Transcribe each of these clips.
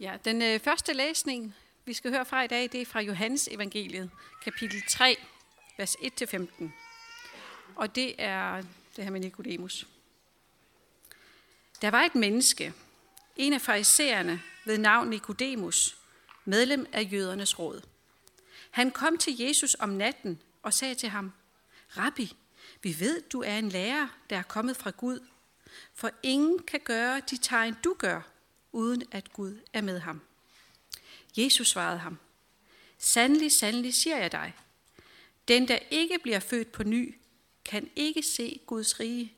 Ja, den første læsning, vi skal høre fra i dag, det er fra Johannes Evangeliet, kapitel 3, vers 1-15. Og det er det her med Nikodemus. Der var et menneske, en af farisæerne ved navn Nikodemus, medlem af jødernes råd. Han kom til Jesus om natten og sagde til ham, Rabbi, vi ved, du er en lærer, der er kommet fra Gud, for ingen kan gøre de tegn, du gør, uden at Gud er med ham. Jesus svarede ham, sandelig, sandelig, siger jeg dig, den, der ikke bliver født på ny, kan ikke se Guds rige.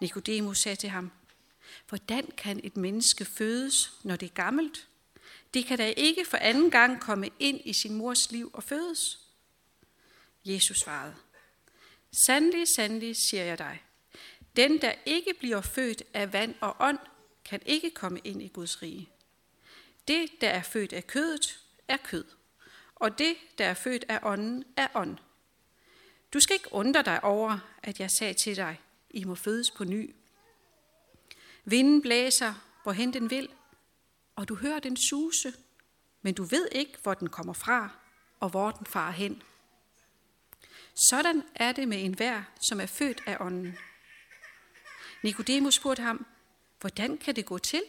Nikodemus sagde til ham, hvordan kan et menneske fødes, når det er gammelt? Det kan da ikke for anden gang komme ind i sin mors liv og fødes. Jesus svarede, sandelig, sandelig, siger jeg dig, den, der ikke bliver født af vand og ånd, kan ikke komme ind i Guds rige. Det, der er født af kødet, er kød, og det, der er født af ånden, er ånd. Du skal ikke undre dig over, at jeg sagde til dig, I må fødes på ny. Vinden blæser, hvorhen den vil, og du hører den suse, men du ved ikke, hvor den kommer fra, og hvor den farer hen. Sådan er det med enhver, som er født af ånden. Nikodemus spurgte ham, hvordan kan det gå til?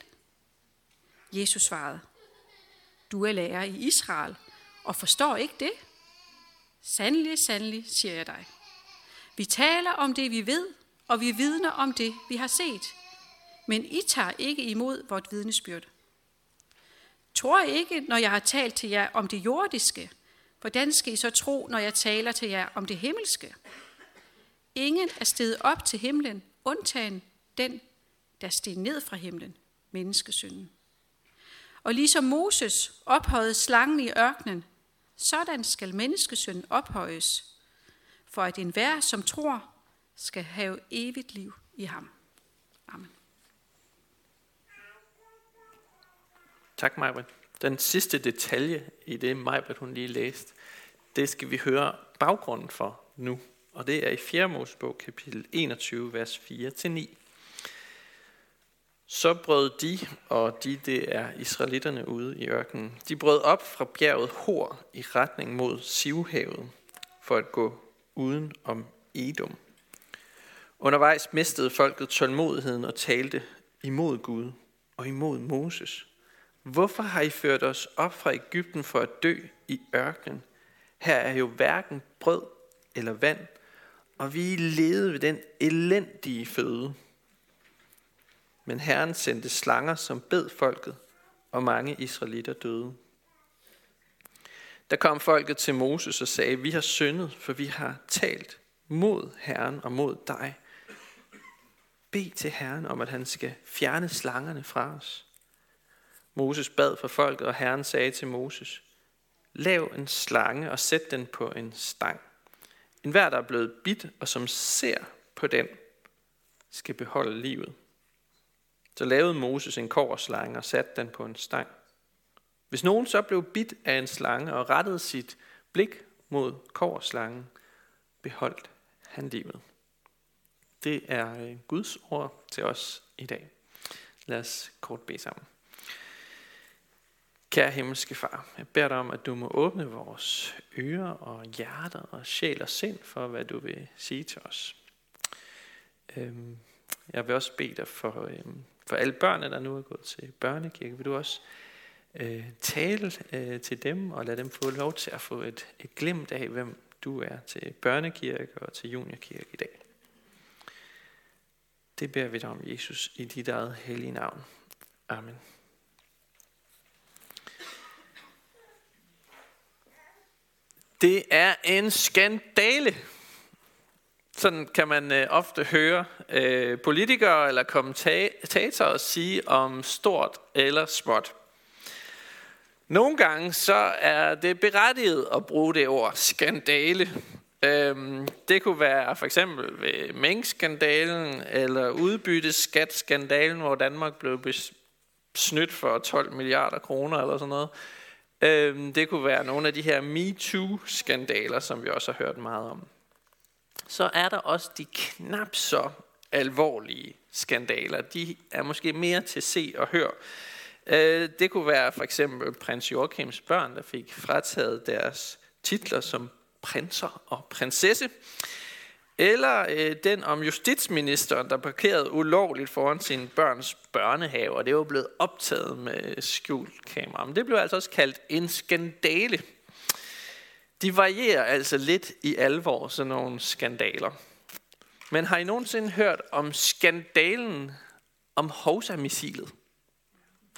Jesus svarede, du er lærer i Israel, og forstår ikke det? Sandelig, sandelig, siger jeg dig. Vi taler om det, vi ved, og vi vidner om det, vi har set. Men I tager ikke imod vort vidnesbyrd. Tror ikke, når jeg har talt til jer om det jordiske? Hvordan skal I så tro, når jeg taler til jer om det himmelske? Ingen er steget op til himlen, undtagen den, der steg ned fra himlen, menneskesynden. Og ligesom Moses ophøjede slangen i ørkenen, sådan skal menneskesynden ophøjes, for at enhver, som tror, skal have evigt liv i ham. Amen. Tak, Majbrit. Den sidste detalje i det, Majbrit hun lige læste, det skal vi høre baggrunden for nu. Og det er i 4. Mosebog, kapitel 21, vers 4-9. Så brød de, og de det er israelitterne ude i ørkenen, de brød op fra bjerget Hor i retning mod Sivhavet for at gå uden om Edom. Undervejs mistede folket tålmodigheden og talte imod Gud og imod Moses. Hvorfor har I ført os op fra Egypten for at dø i ørkenen? Her er jo hverken brød eller vand, og vi levede ved den elendige føde. Men Herren sendte slanger, som bed folket, og mange israelitter døde. Der kom folket til Moses og sagde, vi har syndet, for vi har talt mod Herren og mod dig. Bed til Herren om, at han skal fjerne slangerne fra os. Moses bad for folket, og Herren sagde til Moses, lav en slange og sæt den på en stang. Enhver, der er blevet bidt, og som ser på den, skal beholde livet. Så lavede Moses en kobberslange og satte den på en stang. Hvis nogen så blev bidt af en slange og rettede sit blik mod kobberslangen, beholdt han livet. Det er Guds ord til os i dag. Lad os kort bede sammen. Kære himmelske far, jeg beder dig om, at du må åbne vores ører og hjerter og sjæl og sind for, hvad du vil sige til os. Jeg vil også bede dig for alle børnene, der nu er gået til børnekirke. Vil du også tale til dem og lade dem få lov til at få et glimt af, hvem du er til børnekirke og til juniorkirke i dag. Det beder vi dig om, Jesus, i dit eget hellige navn. Amen. Det er en skandale. Sådan kan man ofte høre politikere eller kommentatorer sige om stort eller småt. Nogle gange så er det berettiget at bruge det ord skandale. Det kunne være for eksempel ved Mink-skandalen eller udbytteskatskandalen, hvor Danmark blev snydt for 12 milliarder kroner eller sådan noget. Det kunne være nogle af de her MeToo-skandaler, som vi også har hørt meget om. Så er der også de knap så alvorlige skandaler. De er måske mere til se og hør. Det kunne være for eksempel prins Joachims børn, der fik frataget deres titler som prinser og prinsesse. Eller den om justitsministeren, der parkerede ulovligt foran sine børns børnehave, og det var blevet optaget med skjult kamera. Men det blev altså også kaldt en skandale. De varierer altså lidt i alvor, sådan nogle skandaler. Men har I nogensinde hørt om skandalen om Hovsa-missilet?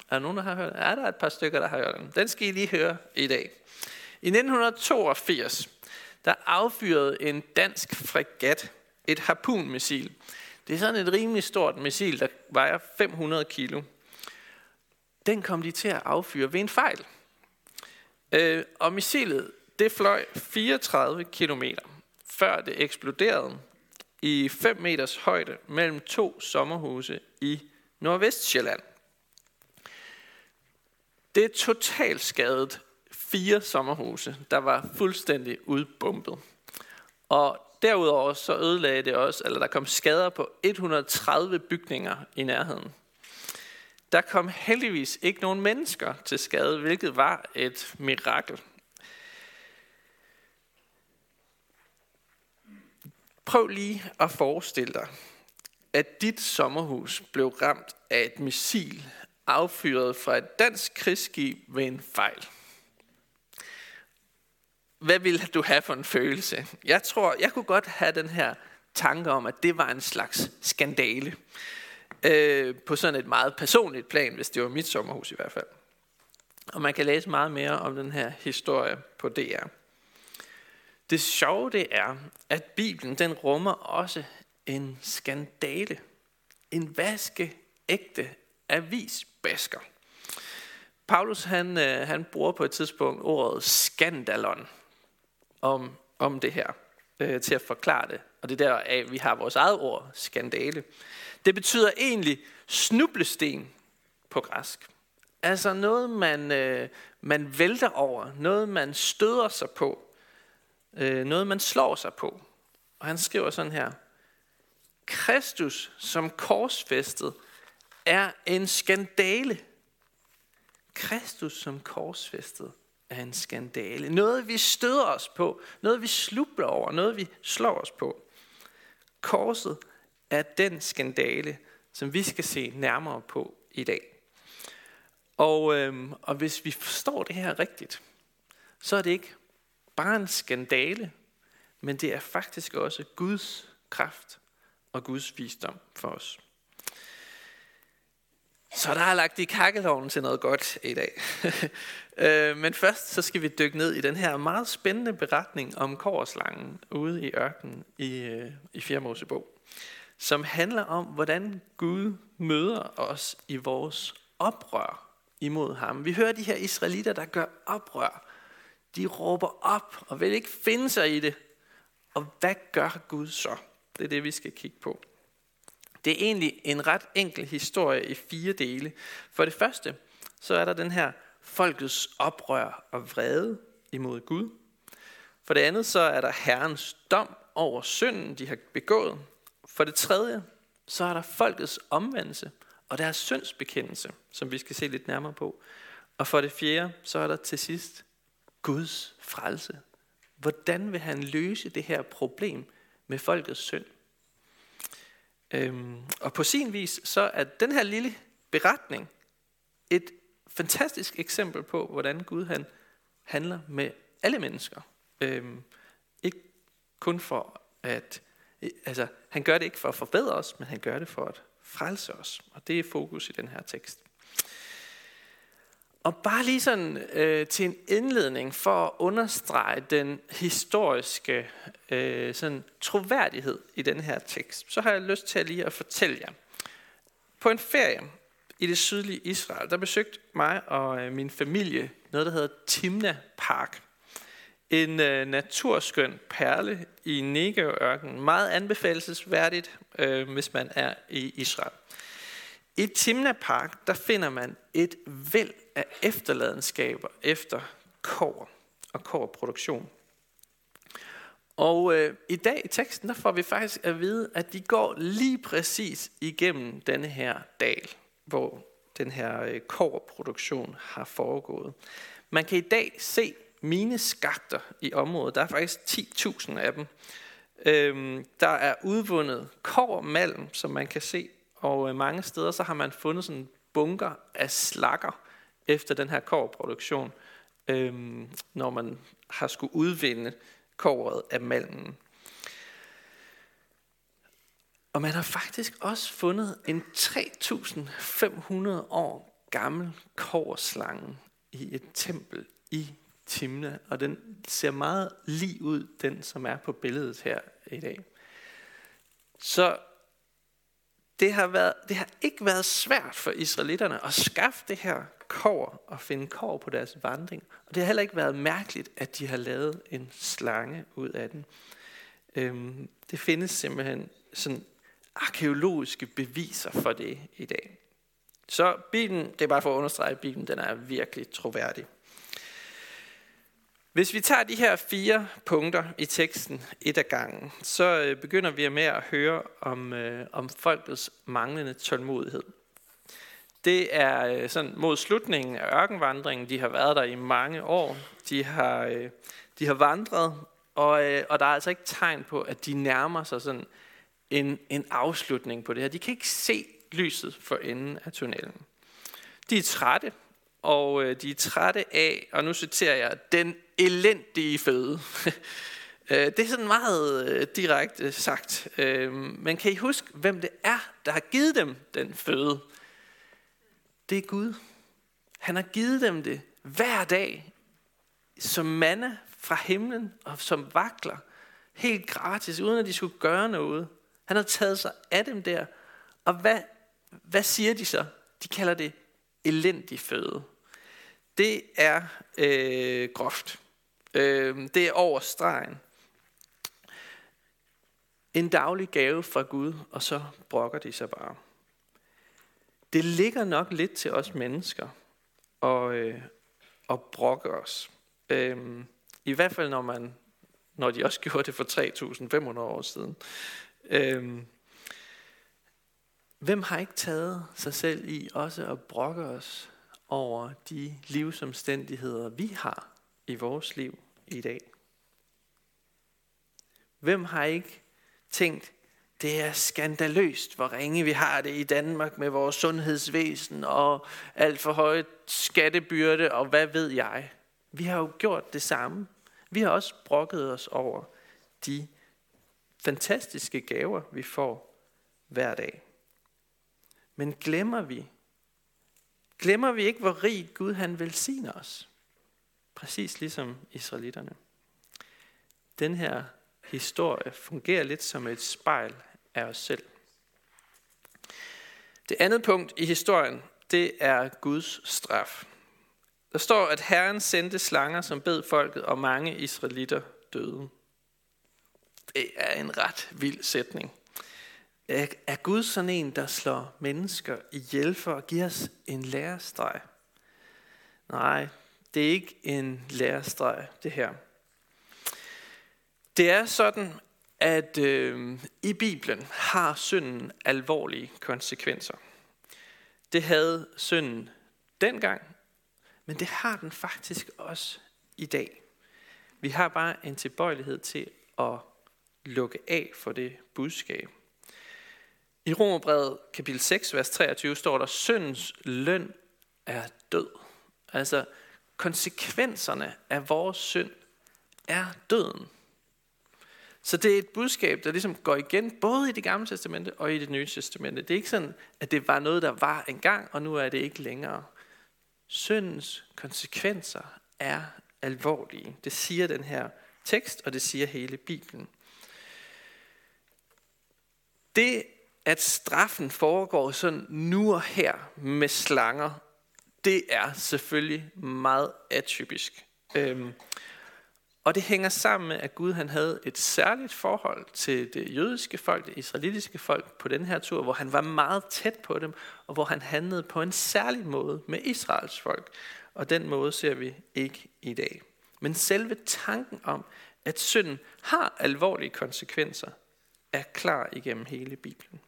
Er der nogen, der har hørt? Ja, der er et par stykker, der har hørt den. Den skal I lige høre i dag. I 1982, der affyrede en dansk fregat et harpun-missil. Det er sådan et rimelig stort missil, der vejer 500 kilo. Den kom de til at affyre ved en fejl. Og missilet, det fløj 34 kilometer, før det eksploderede i 5 meters højde mellem 2 sommerhuse i Nordvestsjælland. Det totalt skadet 4 sommerhuse, der var fuldstændig udbombet. Og derudover så ødelagde det også, eller der kom skader på 130 bygninger i nærheden. Der kom heldigvis ikke nogen mennesker til skade, hvilket var et mirakel. Prøv lige at forestille dig, at dit sommerhus blev ramt af et missil affyret fra et dansk krigsskib ved en fejl. Hvad ville du have for en følelse? Jeg tror, jeg kunne godt have den her tanke om, at det var en slags skandale. På sådan et meget personligt plan, hvis det var mit sommerhus i hvert fald. Og man kan læse meget mere om den her historie på DR. Det sjove det er, at Bibelen den rummer også en skandale. En vaskeægte avisbasker. Paulus han bruger på et tidspunkt ordet skandalon om det her til at forklare det. Og det er deraf, vi har vores eget ord, skandale. Det betyder egentlig snublesten på græsk. Altså noget, man vælter over, noget, man støder sig på, noget, man slår sig på. Og han skriver sådan her: Kristus som korsfæstet er en skandale. Kristus som korsfæstet er en skandale. Noget, vi støder os på. Noget, vi slubler over. Noget, vi slår os på. Korset er den skandale, som vi skal se nærmere på i dag. Og hvis vi forstår det her rigtigt, så er det ikke bare en skandale, men det er faktisk også Guds kraft og Guds visdom for os. Så der har lagt i kakkelovnen til noget godt i dag. Men først så skal vi dykke ned i den her meget spændende beretning om korslangen ude i ørkenen i Fjerde Mosebog, som handler om, hvordan Gud møder os i vores oprør imod ham. Vi hører de her israelitter, der gør oprør. De råber op og vil ikke finde sig i det. Og hvad gør Gud så? Det er det, vi skal kigge på. Det er egentlig en ret enkel historie i 4 dele. For det første, så er der den her folkets oprør og vrede imod Gud. For det andet, så er der Herrens dom over synden, de har begået. For det tredje, så er der folkets omvendelse og deres syndsbekendelse, som vi skal se lidt nærmere på. Og for det fjerde, så er der til sidst Guds frelse. Hvordan vil han løse det her problem med folkets synd? Og på sin vis, så er den her lille beretning et fantastisk eksempel på, hvordan Gud han handler med alle mennesker. Ikke kun for at, altså han gør det ikke for at forbedre os, men han gør det for at frelse os. Og det er fokus i den her tekst. Og bare lige sådan til en indledning for at understrege den historiske sådan troværdighed i den her tekst, så har jeg lyst til at lige at fortælle jer. På en ferie i det sydlige Israel, der besøgte mig og min familie noget, der hedder Timna Park. En naturskøn perle i Negev-ørkenen. Meget anbefalesværdigt, hvis man er i Israel. I Timna Park, der finder man et væld af efterladenskaber efter kobber og kobberproduktion. Og i dag i teksten, der får vi faktisk at vide, at de går lige præcis igennem denne her dal, hvor den her kobberproduktion har foregået. Man kan i dag se mineskakter i området. Der er faktisk 10.000 af dem. Der er udvundet kobbermalm, som man kan se, og mange steder så har man fundet sådan bunker af slagger efter den her kobberproduktion, når man har skulle udvinde kobberet af malmen. Og man har faktisk også fundet en 3.500 år gammel kobberslange i et tempel i Timna, og den ser meget lig ud, den som er på billedet her i dag. Så det har ikke været svært for israelitterne at skaffe det her kobber og finde kobber på deres vandring, og det har heller ikke været mærkeligt, at de har lavet en slange ud af den. Det findes simpelthen sådan arkæologiske beviser for det i dag. Så Bibelen, det er bare for at understrege, at Bibelen den er virkelig troværdig. Hvis vi tager de her 4 punkter i teksten et ad gangen, så begynder vi med at høre om folkets manglende tålmodighed. Det er sådan mod slutningen af ørkenvandringen. De har været der i mange år. De har vandret, og der er altså ikke tegn på, at de nærmer sig sådan en afslutning på det her. De kan ikke se lyset for enden af tunnelen. De er trætte. Og de er trætte af, og nu citerer jeg, den elendige føde. Det er sådan meget direkte sagt. Men kan I huske, hvem det er, der har givet dem den føde? Det er Gud. Han har givet dem det hver dag, som manna fra himlen og som vakler, helt gratis, uden at de skulle gøre noget. Han har taget sig af dem der. Og hvad siger de så? De kalder det elendig føde. Det er groft. Det er over stregen. En daglig gave fra Gud, og så brokker de sig bare. Det ligger nok lidt til os mennesker at brokke os. I hvert fald når de også gjorde det for 3.500 år siden. Hvem har ikke taget sig selv i også at brokke os over de livsomstændigheder, vi har i vores liv i dag? Hvem har ikke tænkt, det er skandaløst, hvor ringe vi har det i Danmark med vores sundhedsvæsen og alt for høje skattebyrde og hvad ved jeg? Vi har jo gjort det samme. Vi har også brokket os over de fantastiske gaver, vi får hver dag. Men glemmer vi ikke, hvor rig Gud han velsigner os? Præcis ligesom israelitterne. Den her historie fungerer lidt som et spejl af os selv. Det andet punkt i historien, det er Guds straf. Der står, at Herren sendte slanger, som bed folket, og mange israelitter døde. Det er en ret vild sætning. Er Gud sådan en, der slår mennesker ihjel for at give os en lærestreg? Nej, det er ikke en lærestreg, det her. Det er sådan, at i Bibelen har synden alvorlige konsekvenser. Det havde synden dengang, men det har den faktisk også i dag. Vi har bare en tilbøjelighed til at lukke af for det budskab. I Romerbrevet kapitel 6, vers 23 står der, syndens løn er død. Altså, konsekvenserne af vores synd er døden. Så det er et budskab, der ligesom går igen, både i det gamle testamente og i det nye testamente. Det er ikke sådan, at det var noget, der var engang, og nu er det ikke længere. Syndens konsekvenser er alvorlige. Det siger den her tekst, og det siger hele Bibelen. Det at straffen foregår sådan nu og her med slanger, det er selvfølgelig meget atypisk. Og det hænger sammen med, at Gud han havde et særligt forhold til det jødiske folk, det israelitiske folk på den her tur, hvor han var meget tæt på dem, og hvor han handlede på en særlig måde med Israels folk. Og den måde ser vi ikke i dag. Men selve tanken om, at synden har alvorlige konsekvenser, er klar igennem hele Bibelen.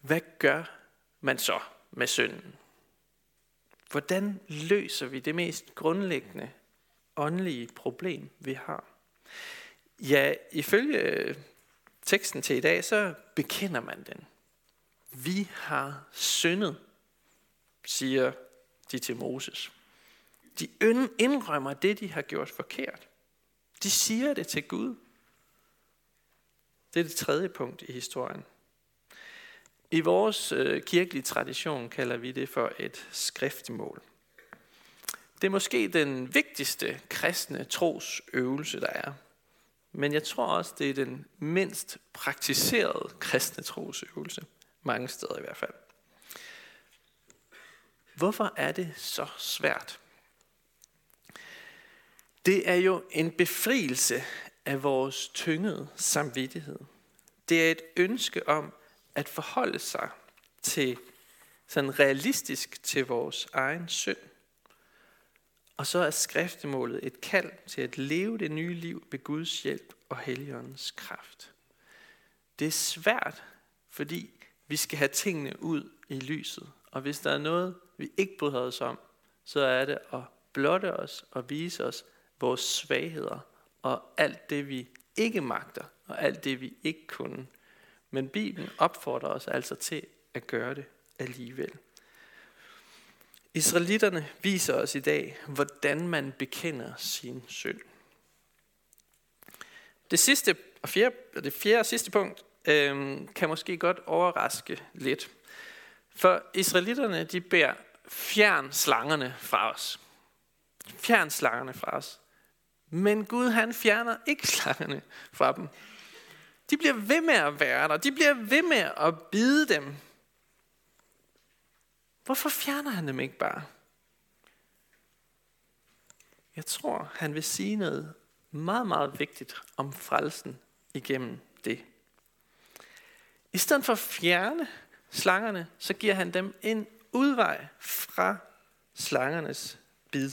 Hvad gør man så med synden? Hvordan løser vi det mest grundlæggende åndelige problem, vi har? Ja, ifølge teksten til i dag, så bekender man den. Vi har syndet, siger de til Moses. De indrømmer det, de har gjort forkert. De siger det til Gud. Det er det tredje punkt i historien. I vores kirkelige tradition kalder vi det for et skriftmål. Det er måske den vigtigste kristne trosøvelse, der er. Men jeg tror også, det er den mindst praktiserede kristne trosøvelse. Mange steder i hvert fald. Hvorfor er det så svært? Det er jo en befrielse af vores tyngede samvittighed. Det er et ønske om at forholde sig til sådan realistisk til vores egen synd. Og så er skriftemålet et kald til at leve det nye liv ved Guds hjælp og Helligåndens kraft. Det er svært, fordi vi skal have tingene ud i lyset. Og hvis der er noget, vi ikke bryder os om, så er det at blotte os og vise os vores svagheder og alt det, vi ikke magter og alt det, vi ikke kunne. Men Bibelen opfordrer os altså til at gøre det alligevel. Israelitterne viser os i dag, hvordan man bekender sin synd. Det fjerde og sidste punkt kan måske godt overraske lidt. For israelitterne, de beder, fjern slangerne fra os. Fjern slangerne fra os. Men Gud, han fjerner ikke slangerne fra dem. De bliver ved med at være der. De bliver ved med at bide dem. Hvorfor fjerner han dem ikke bare? Jeg tror, han vil sige noget meget, meget vigtigt om frelsen igennem det. I stedet for at fjerne slangerne, så giver han dem en udvej fra slangernes bid.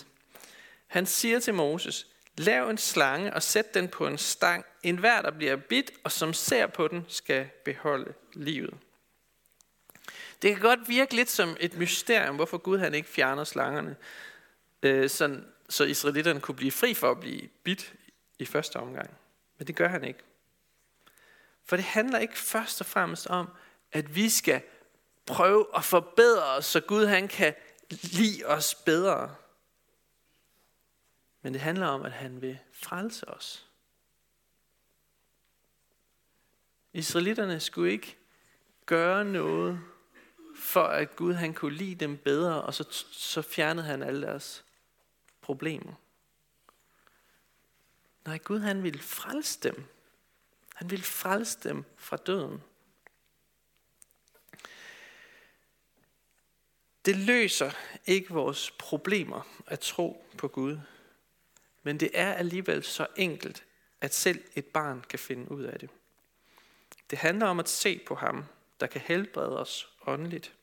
Han siger til Moses, lav en slange og sæt den på en stang. Enhver, der bliver bidt og som ser på den, skal beholde livet. Det kan godt virke lidt som et mysterium, hvorfor Gud han ikke fjerner slangerne, så israelitterne kunne blive fri for at blive bidt i første omgang. Men det gør han ikke. For det handler ikke først og fremmest om, at vi skal prøve at forbedre os, så Gud han kan lide os bedre. Men det handler om, at han vil frelse os. Israelitterne skulle ikke gøre noget, for at Gud han kunne lide dem bedre, og så fjernede han alle deres problemer. Nej, Gud han ville frelse dem. Han ville frelse dem fra døden. Det løser ikke vores problemer at tro på Gud. Men det er alligevel så enkelt, at selv et barn kan finde ud af det. Det handler om at se på ham, der kan helbrede os åndeligt.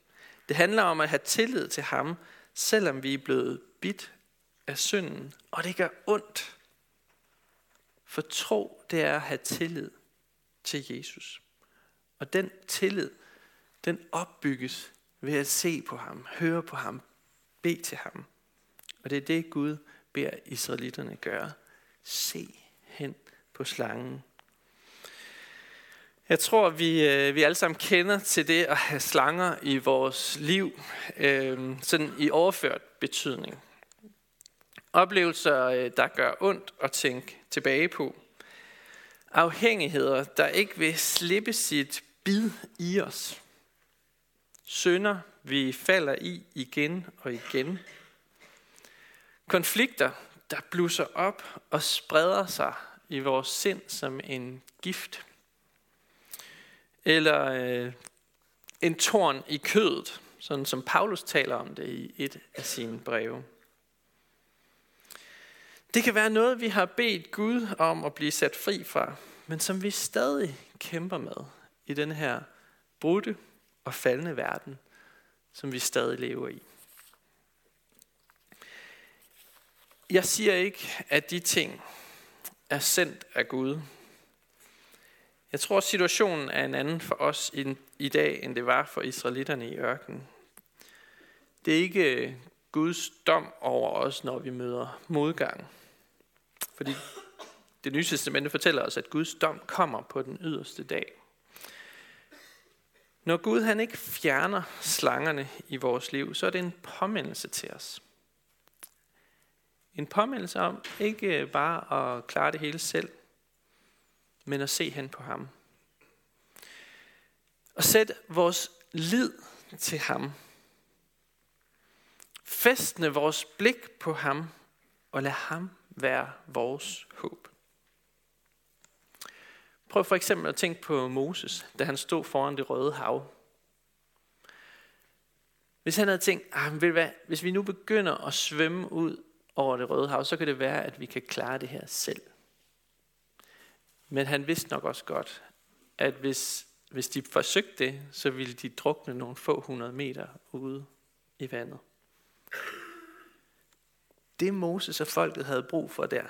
Det handler om at have tillid til ham, selvom vi er blevet bidt af synden, og det gør ondt. For tro, det er at have tillid til Jesus. Og den tillid, den opbygges ved at se på ham, høre på ham, bede til ham. Og det er det, Gud beder israelitterne gøre. Se hen på slangen. Jeg tror, vi alle sammen kender til det at have slanger i vores liv, sådan i overført betydning. Oplevelser, der gør ondt at tænke tilbage på. Afhængigheder, der ikke vil slippe sit bid i os. Synder, vi falder i igen og igen. Konflikter, der blusser op og spreder sig i vores sind som en gift. Eller en torn i kødet, sådan som Paulus taler om det i et af sine breve. Det kan være noget, vi har bedt Gud om at blive sat fri fra, men som vi stadig kæmper med i den her brudte og faldende verden, som vi stadig lever i. Jeg siger ikke, at de ting er sendt af Gud. Jeg tror, situationen er en anden for os i dag, end det var for israelitterne i ørkenen. Det er ikke Guds dom over os, når vi møder modgang. Fordi det nye testamente fortæller os, at Guds dom kommer på den yderste dag. Når Gud han ikke fjerner slangerne i vores liv, så er det en påmindelse til os. En påmindelse om ikke bare at klare det hele selv, men at se hen på ham. Og sætte vores lid til ham. Fæstne vores blik på ham, og lad ham være vores håb. Prøv for eksempel at tænke på Moses, da han stod foran det Røde Hav. Hvis han havde tænkt, hvis vi nu begynder at svømme ud over det Røde Hav, så kan det være, at vi kan klare det her selv. Men han vidste nok også godt, at hvis de forsøgte det, så ville de drukne nogle få hundrede meter ude i vandet. Det Moses og folket havde brug for der,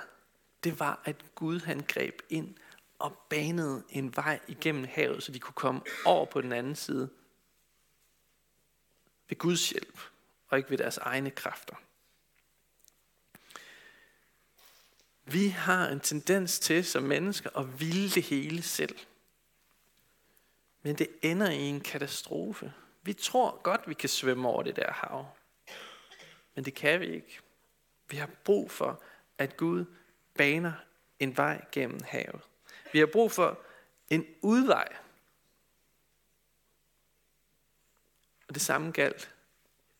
det var, at Gud han greb ind og banede en vej igennem havet, så de kunne komme over på den anden side ved Guds hjælp, og ikke ved deres egne kræfter. Vi har en tendens til som mennesker at ville det hele selv. Men det ender i en katastrofe. Vi tror godt, vi kan svømme over det der hav. Men det kan vi ikke. Vi har brug for, at Gud baner en vej gennem havet. Vi har brug for en udvej. Og det samme galt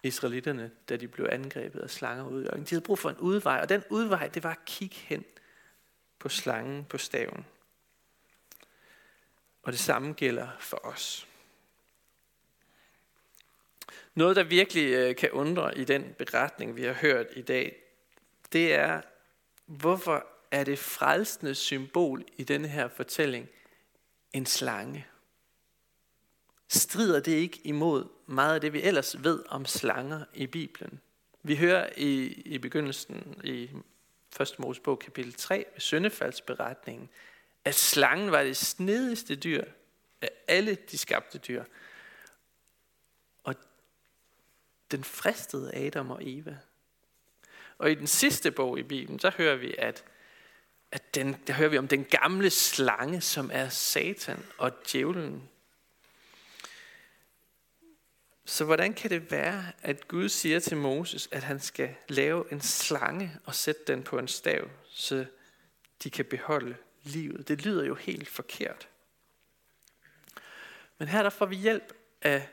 israelitterne, da de blev angrebet af slanger ude i ørkenen. De havde brug for en udvej, og den udvej, det var at kigge hen på slangen, på staven. Og det samme gælder for os. Noget, der virkelig kan undre i den beretning, vi har hørt i dag, det er, hvorfor er det frelsende symbol i denne her fortælling en slange? Strider det ikke imod meget af det, vi ellers ved om slanger i Bibelen? Vi hører i begyndelsen i 1. Mosebog kapitel 3 ved syndefaldsberetningen, at slangen var det snedigste dyr af alle de skabte dyr. Og den fristede Adam og Eva. Og i den sidste bog i Bibelen, så hører vi, der hører vi om den gamle slange, som er Satan og djævlen. Så hvordan kan det være, at Gud siger til Moses, at han skal lave en slange og sætte den på en stav, så de kan beholde livet? Det lyder jo helt forkert. Men her der får vi hjælp af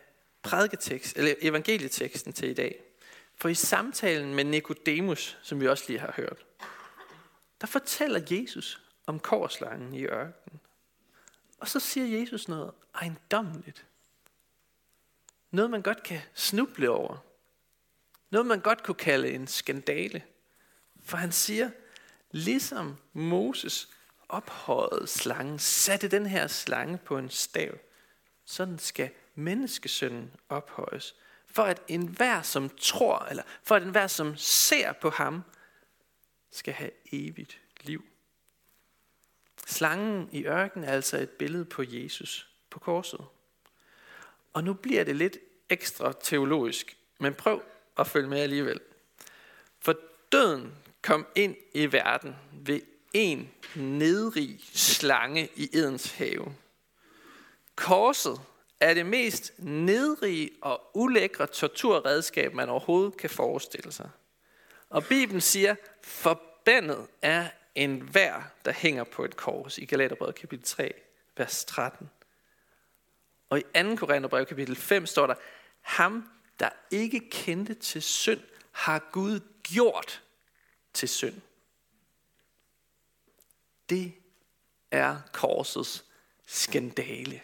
evangelieteksten til i dag. For i samtalen med Nikodemus, som vi også lige har hørt, der fortæller Jesus om korslangen i ørkenen. Og så siger Jesus noget ejendommeligt. Noget, man godt kan snuble over. Noget, man godt kunne kalde en skandale. For han siger, ligesom Moses ophøjede slangen, satte den her slange på en stav, sådan skal menneskesønnen ophøjes. For at enhver, som tror, eller for at enhver, som ser på ham, skal have evigt liv. Slangen i ørkenen er altså et billede på Jesus på korset. Og nu bliver det lidt ekstra teologisk, men prøv at følge med alligevel. For døden kom ind i verden ved en nedrig slange i Edens have. Korset er det mest nedrige og ulækre torturredskab, man overhovedet kan forestille sig. Og Bibelen siger, forbandet er enhver, der hænger på et kors, i Galaterbrevet kapitel 3, vers 13. Og i 2. Korinther kapitel 5 står der, ham, der ikke kendte til synd, har Gud gjort til synd. Det er korsets skandale.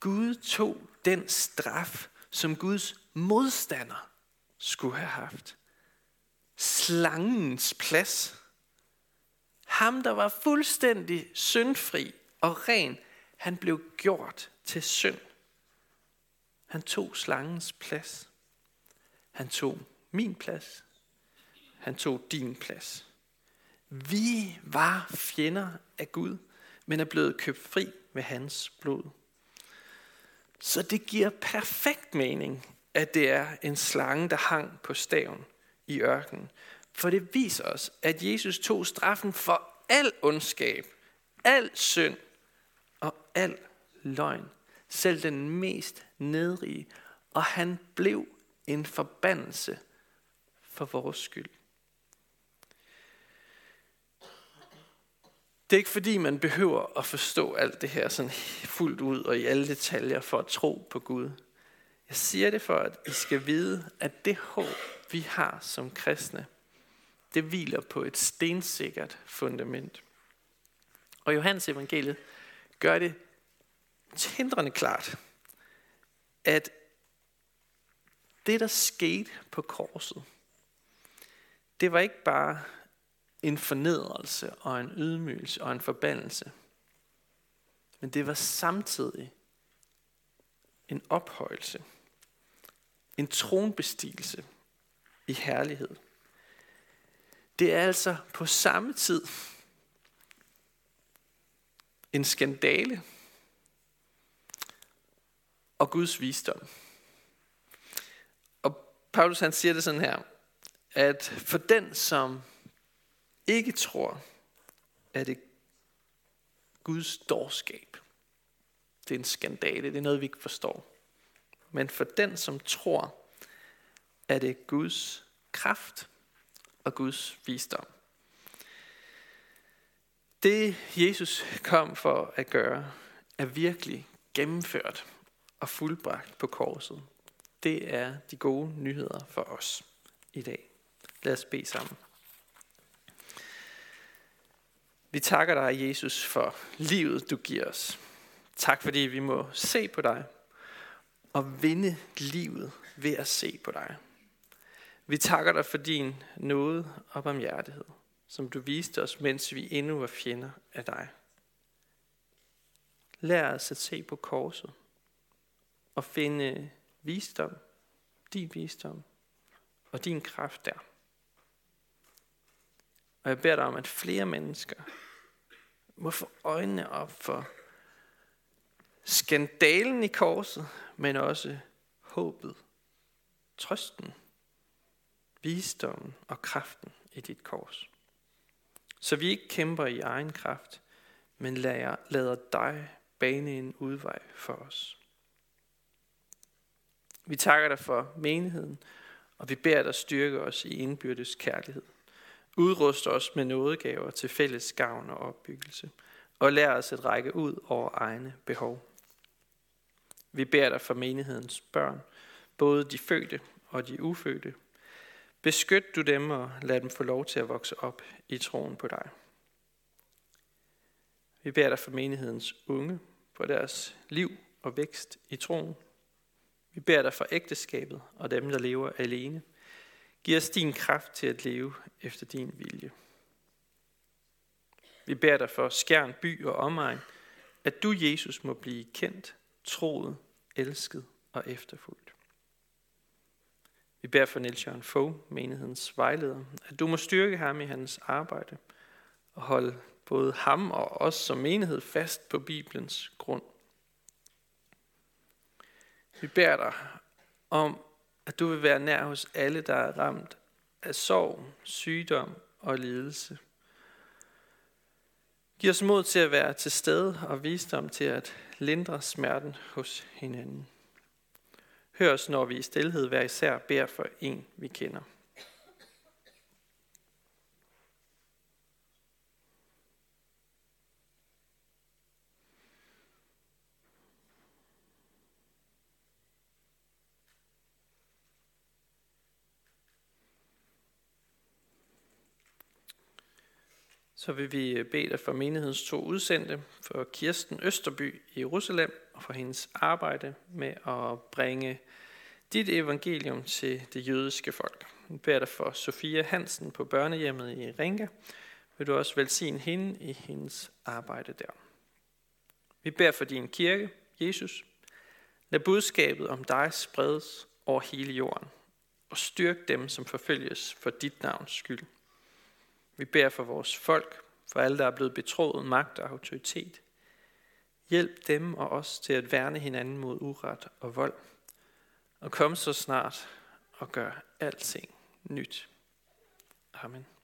Gud tog den straf, som Guds modstander skulle have haft. Slangens plads. Ham, der var fuldstændig syndfri og ren, han blev gjort til synd. Han tog slangens plads. Han tog min plads. Han tog din plads. Vi var fjender af Gud, men er blevet købt fri med hans blod. Så det giver perfekt mening, at det er en slange, der hang på staven i ørkenen. For det viser os, at Jesus tog straffen for al ondskab, al synd og al løgn. Selv den mest nedrige. Og han blev en forbandelse for vores skyld. Det er ikke fordi, man behøver at forstå alt det her sådan fuldt ud og i alle detaljer for at tro på Gud. Jeg siger det for, at I skal vide, at det håb, vi har som kristne, det hviler på et stensikkert fundament. Og Johannes Evangeliet gør det tindrende klart, at det, der skete på korset, det var ikke bare en fornedrelse og en ydmygelse og en forbandelse, men det var samtidig en ophøjelse, en tronbestigelse i herlighed. Det er altså på samme tid en skandale og Guds visdom. Og Paulus han siger det sådan her, at for den, som ikke tror, er det Guds dårskab. Det er en skandale, det er noget, vi ikke forstår. Men for den, som tror, er det Guds kraft og Guds visdom. Det, Jesus kom for at gøre, er virkelig gennemført og fuldbragt på korset. Det er de gode nyheder for os i dag. Lad os bede sammen. Vi takker dig, Jesus, for livet, du giver os. Tak, fordi vi må se på dig og vinde livet ved at se på dig. Vi takker dig for din nåde og barmhjertighed, som du viste os, mens vi endnu var fjender af dig. Lær os at se på korset og finde visdom, din visdom og din kraft der. Og jeg beder dig om, at flere mennesker må få øjnene op for skandalen i korset, men også håbet, trøsten, visdommen og kraften i dit kors. Så vi ikke kæmper i egen kraft, men lader dig bane en udvej for os. Vi takker dig for menigheden, og vi beder dig styrke os i indbyrdes kærlighed. Udrust os med nådegaver til fælles gavn og opbyggelse, og lær os at række ud over egne behov. Vi beder dig for menighedens børn, både de fødte og de ufødte. Beskyt du dem og lad dem få lov til at vokse op i troen på dig. Vi beder dig for menighedens unge, for deres liv og vækst i troen. Vi beder dig for ægteskabet og dem, der lever alene. Giv os din kraft til at leve efter din vilje. Vi beder dig for Skjern by og omegn, at du, Jesus, må blive kendt, troet, elsket og efterfulgt. Vi beder for Niels-Jørgen Fogh, menighedens vejleder, at du må styrke ham i hans arbejde og holde både ham og os som menighed fast på Bibelens grund. Vi beder dig om, at du vil være nær hos alle, der er ramt af sorg, sygdom og lidelse. Giv os mod til at være til stede og visdom til at lindre smerten hos hinanden. Hør os, når vi i stilhed hver især beder for en, vi kender. Så vil vi bede dig for menighedens 2 udsendte, for Kirsten Østerby i Jerusalem og for hendes arbejde med at bringe dit evangelium til det jødiske folk. Vi beder dig for Sofia Hansen på børnehjemmet i Ringa. Vil du også velsigne hende i hendes arbejde der. Vi beder for din kirke, Jesus. Lad budskabet om dig spredes over hele jorden og styrk dem, som forfølges for dit navns skyld. Vi beder for vores folk, for alle, der er blevet betroet magt og autoritet. Hjælp dem og os til at værne hinanden mod uret og vold, og kom så snart og gør alting nyt. Amen.